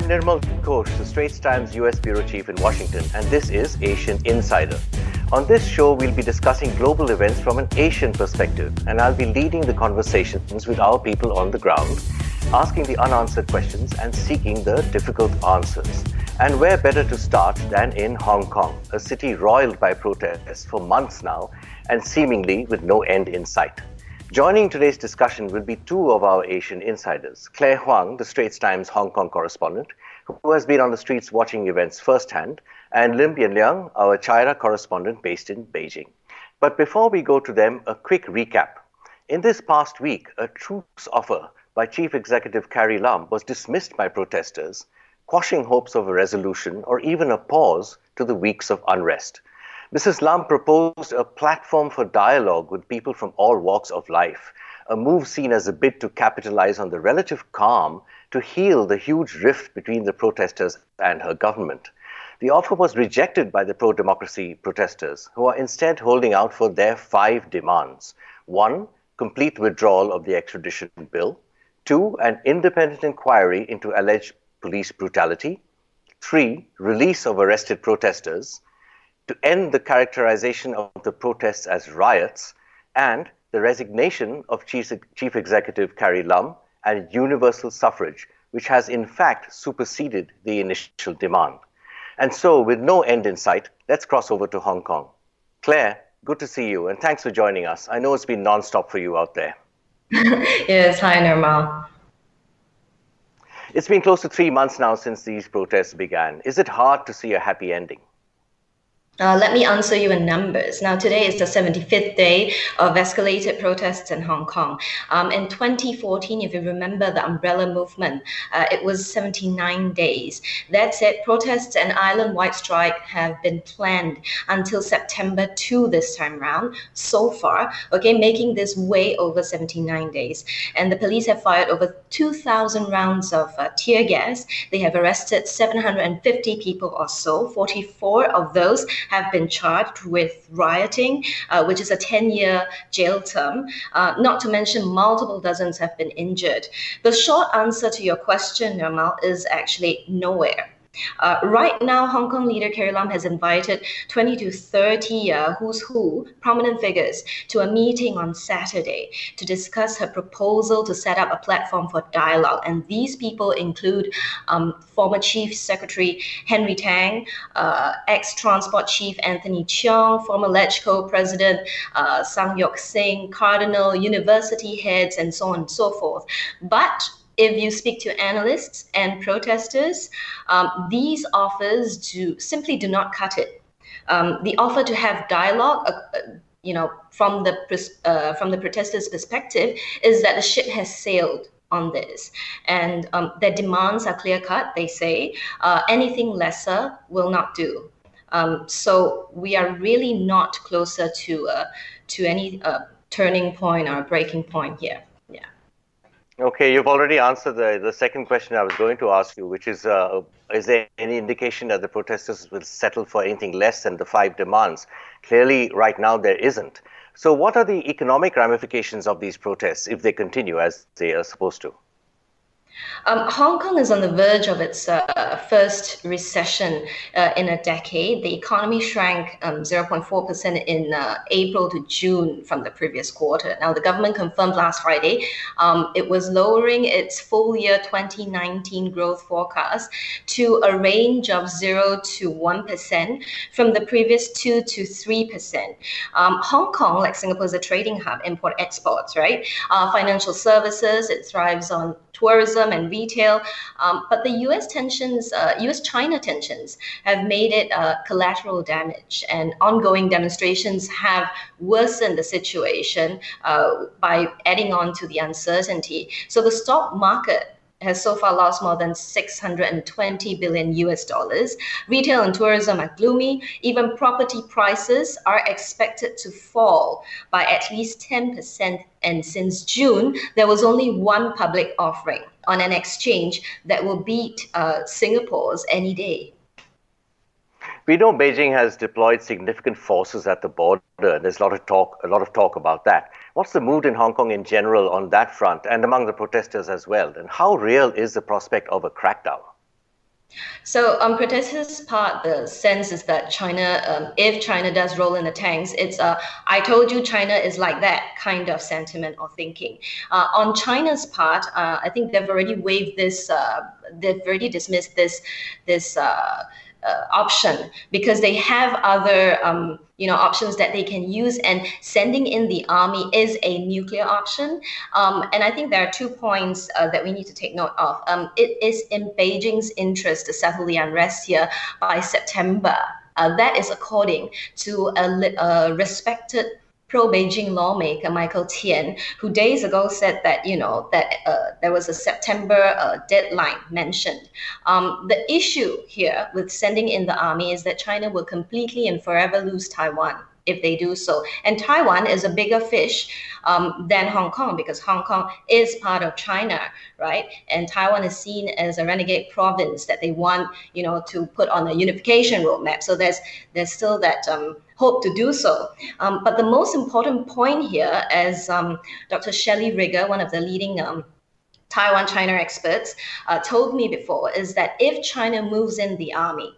I'm Nirmal Ghosh, The Straits Times US Bureau Chief in Washington, and this is Asian Insider. On this show, we'll be discussing global events from an Asian perspective, and I'll be leading the conversations with our people on the ground, asking the unanswered questions and seeking the difficult answers. And where better to start than in Hong Kong, a city roiled by protests for months now and seemingly with no end in sight. Joining today's discussion will be two of our Asian insiders, Claire Huang, the Straits Times Hong Kong correspondent, who has been on the streets watching events firsthand, and Lim Pian Liang, our China correspondent based in Beijing. But before we go to them, a quick recap. In this past week, a truce offer by Chief Executive Carrie Lam was dismissed by protesters, quashing hopes of a resolution or even a pause to the weeks of unrest. Mrs. Lam proposed a platform for dialogue with people from all walks of life, a move seen as a bid to capitalize on the relative calm to heal the huge rift between the protesters and her government. The offer was rejected by the pro-democracy protesters, who are instead holding out for their 5 demands. 1, complete withdrawal of the extradition bill. 2, an independent inquiry into alleged police brutality. 3, release of arrested protesters, to end the characterization of the protests as riots, and the resignation of Chief Executive Carrie Lam and universal suffrage, which has in fact superseded the initial demand. And so, with no end in sight, let's cross over to Hong Kong. Claire, good to see you, and thanks for joining us. I know it's been nonstop for you out there. Yes, hi, Nirmal. It's been close to 3 months now since these protests began. Is it hard to see a happy ending? Let me answer you in numbers. Now, today is the 75th day of escalated protests in Hong Kong. In 2014, if you remember the Umbrella Movement, it was 79 days. That said, protests and island-wide strike have been planned until September 2 this time round, so far, okay, making this way over 79 days. And the police have fired over 2,000 rounds of tear gas. They have arrested 750 people or so. 44 of those have been charged with rioting, which is a 10-year jail term, not to mention multiple dozens have been injured. The short answer to your question, Nirmal, is actually nowhere. Right now, Hong Kong leader Carrie Lam has invited 20 to 30 who's who, prominent figures, to a meeting on Saturday to discuss her proposal to set up a platform for dialogue. And these people include former Chief Secretary Henry Tang, ex-Transport Chief Anthony Cheung, former LegCo President Sang Yok Sing, Cardinal, university heads, and so on and so forth. But if you speak to analysts and protesters, these offers simply do not cut it. The offer to have dialogue, you know, from the protesters' perspective, is that the ship has sailed on this, and their demands are clear-cut. They say anything lesser will not do. So we are really not closer to any turning point or breaking point here. Yeah. Okay, you've already answered the second question I was going to ask you, which is there any indication that the protesters will settle for anything less than the 5 demands? Clearly, right now, there isn't. So what are the economic ramifications of these protests if they continue as they are supposed to? Hong Kong is on the verge of its first recession in a decade. The economy shrank 0.4% in April to June from the previous quarter. Now, the government confirmed last Friday it was lowering its full year 2019 growth forecast to a range of 0 to 1% from the previous 2 to 3%. Hong Kong, like Singapore, is a trading hub, import-exports, right? Financial services, it thrives on tourism and retail, but the U.S.-China tensions have made it collateral damage, and ongoing demonstrations have worsened the situation by adding on to the uncertainty. So the stock market has so far lost more than $620 billion. Retail and tourism are gloomy. Even property prices are expected to fall by at least 10%. And since June, there was only one public offering on an exchange that will beat Singapore's any day. We know Beijing has deployed significant forces at the border. There's a lot of talk about that. What's the mood in Hong Kong in general on that front, and among the protesters as well? And how real is the prospect of a crackdown? So on protesters' part, the sense is that China, if China does roll in the tanks, it's a "I told you China is like that" kind of sentiment or thinking. On China's part, I think they've already waived this, they've already dismissed this option, because they have other options that they can use, and sending in the army is a nuclear option. And I think there are 2 points that we need to take note of. It is in Beijing's interest to settle the unrest here by September. That is according to a respected pro-Beijing lawmaker, Michael Tien, who days ago said that, there was a September deadline mentioned. The issue here with sending in the army is that China will completely and forever lose Taiwan if they do so. And Taiwan is a bigger fish than Hong Kong, because Hong Kong is part of China, right? And Taiwan is seen as a renegade province that they want, to put on a unification roadmap. So there's still that hope to do so. But the most important point here, as Dr. Shelley Rigger, one of the leading Taiwan-China experts, told me before, is that if China moves in the army,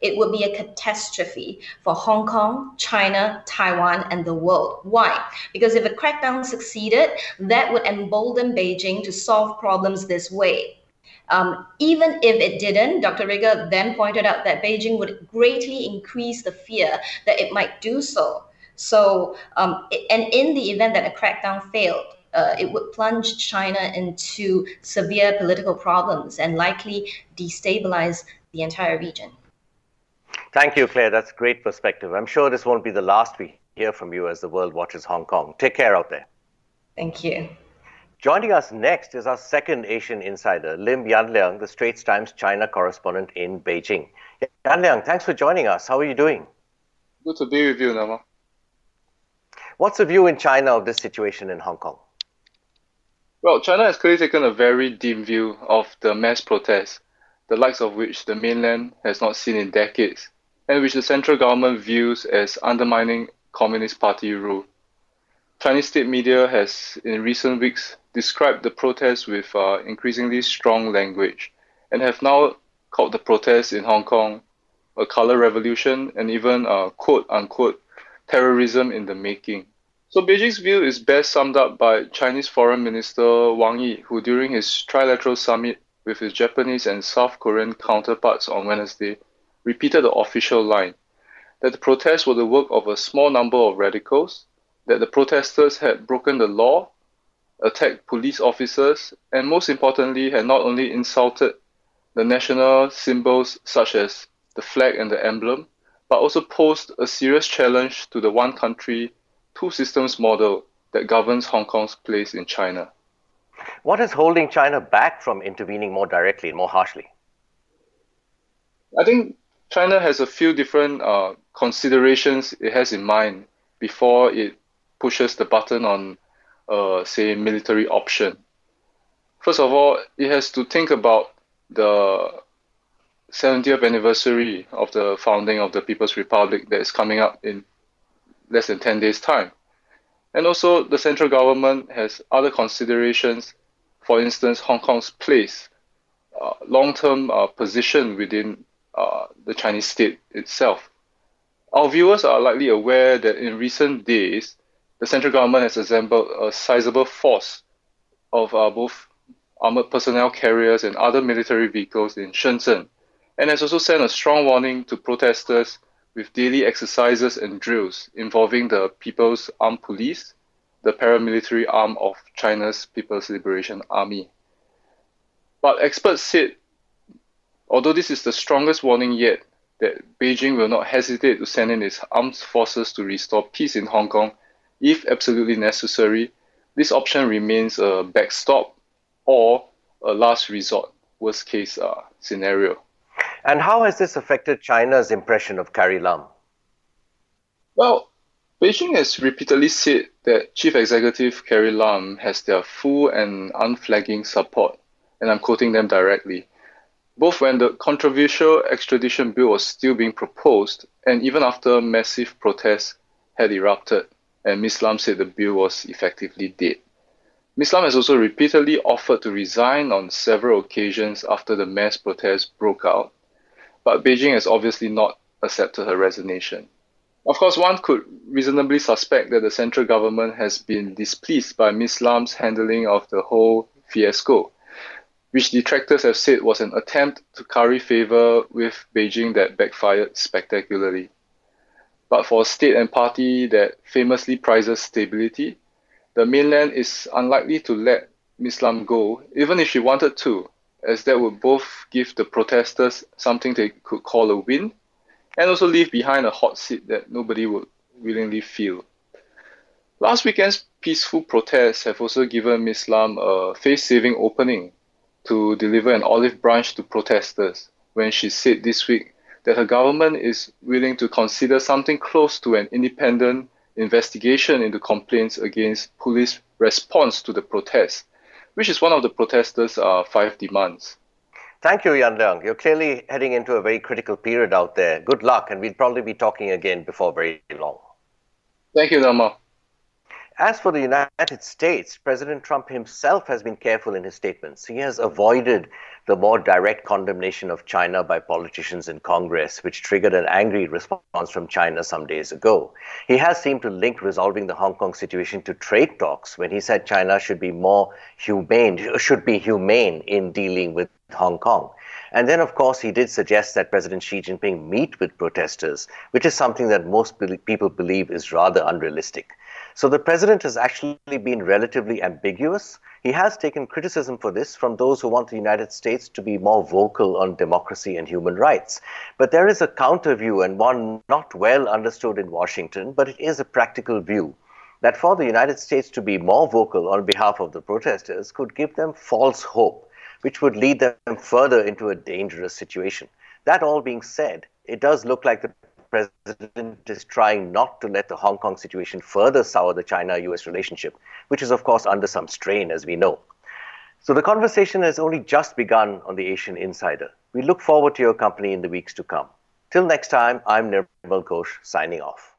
it would be a catastrophe for Hong Kong, China, Taiwan, and the world. Why? Because if a crackdown succeeded, that would embolden Beijing to solve problems this way. Even if it didn't, Dr. Rigger then pointed out that Beijing would greatly increase the fear that it might do so. So, and in the event that a crackdown failed, it would plunge China into severe political problems and likely destabilize the entire region. Thank you, Claire. That's great perspective. I'm sure this won't be the last we hear from you as the world watches Hong Kong. Take care out there. Thank you. Joining us next is our second Asian insider, Lim Yanliang, the Straits Times China correspondent in Beijing. Yanliang, thanks for joining us. How are you doing? Good to be with you, Nirmal. What's the view in China of this situation in Hong Kong? Well, China has clearly taken a very dim view of the mass protests, the likes of which the mainland has not seen in decades, and which the central government views as undermining Communist Party rule. Chinese state media has, in recent weeks, described the protests with increasingly strong language, and have now called the protests in Hong Kong a color revolution and even quote-unquote terrorism in the making. So Beijing's view is best summed up by Chinese Foreign Minister Wang Yi, who during his trilateral summit with his Japanese and South Korean counterparts on Wednesday, repeated the official line that the protests were the work of a small number of radicals, that the protesters had broken the law, attacked police officers, and most importantly, had not only insulted the national symbols such as the flag and the emblem, but also posed a serious challenge to the one country, two systems model that governs Hong Kong's place in China. What is holding China back from intervening more directly and more harshly? I think China has a few different considerations it has in mind before it pushes the button on, say, military option. First of all, it has to think about the 70th anniversary of the founding of the People's Republic that is coming up in less than 10 days' time. And also, the central government has other considerations, for instance, Hong Kong's place, long-term position within the Chinese state itself. Our viewers are likely aware that in recent days, the central government has assembled a sizable force of both armored personnel carriers and other military vehicles in Shenzhen, and has also sent a strong warning to protesters with daily exercises and drills involving the People's Armed Police, the paramilitary arm of China's People's Liberation Army. But experts said, although this is the strongest warning yet, that Beijing will not hesitate to send in its armed forces to restore peace in Hong Kong if absolutely necessary. This option remains a backstop or a last resort, worst case scenario. And how has this affected China's impression of Carrie Lam? Well, Beijing has repeatedly said that Chief Executive Carrie Lam has their full and unflagging support, and I'm quoting them directly, both when the controversial extradition bill was still being proposed and even after massive protests had erupted and Ms. Lam said the bill was effectively dead. Ms. Lam has also repeatedly offered to resign on several occasions after the mass protests broke out, but Beijing has obviously not accepted her resignation. Of course, one could reasonably suspect that the central government has been displeased by Ms. Lam's handling of the whole fiasco, which detractors have said was an attempt to curry favor with Beijing that backfired spectacularly. But for a state and party that famously prizes stability, the mainland is unlikely to let Ms. Lam go, even if she wanted to, as that would both give the protesters something they could call a win, and also leave behind a hot seat that nobody would willingly fill. Last weekend's peaceful protests have also given Ms. Lam a face-saving opening to deliver an olive branch to protesters when she said this week that her government is willing to consider something close to an independent investigation into complaints against police response to the protests, which is one of the protesters' five demands. Thank you, Yanliang. You're clearly heading into a very critical period out there. Good luck, and we'll probably be talking again before very long. Thank you, Nirmal. As for the United States, President Trump himself has been careful in his statements. He has avoided the more direct condemnation of China by politicians in Congress, which triggered an angry response from China some days ago. He has seemed to link resolving the Hong Kong situation to trade talks when he said China should be humane in dealing with Hong Kong. And then, of course, he did suggest that President Xi Jinping meet with protesters, which is something that most people believe is rather unrealistic. So the president has actually been relatively ambiguous. He has taken criticism for this from those who want the United States to be more vocal on democracy and human rights. But there is a counter view, and one not well understood in Washington, but it is a practical view, that for the United States to be more vocal on behalf of the protesters could give them false hope, which would lead them further into a dangerous situation. That all being said, it does look like the president is trying not to let the Hong Kong situation further sour the China-US relationship, which is, of course, under some strain, as we know. So the conversation has only just begun on the Asian Insider. We look forward to your company in the weeks to come. Till next time, I'm Nirmal Ghosh, signing off.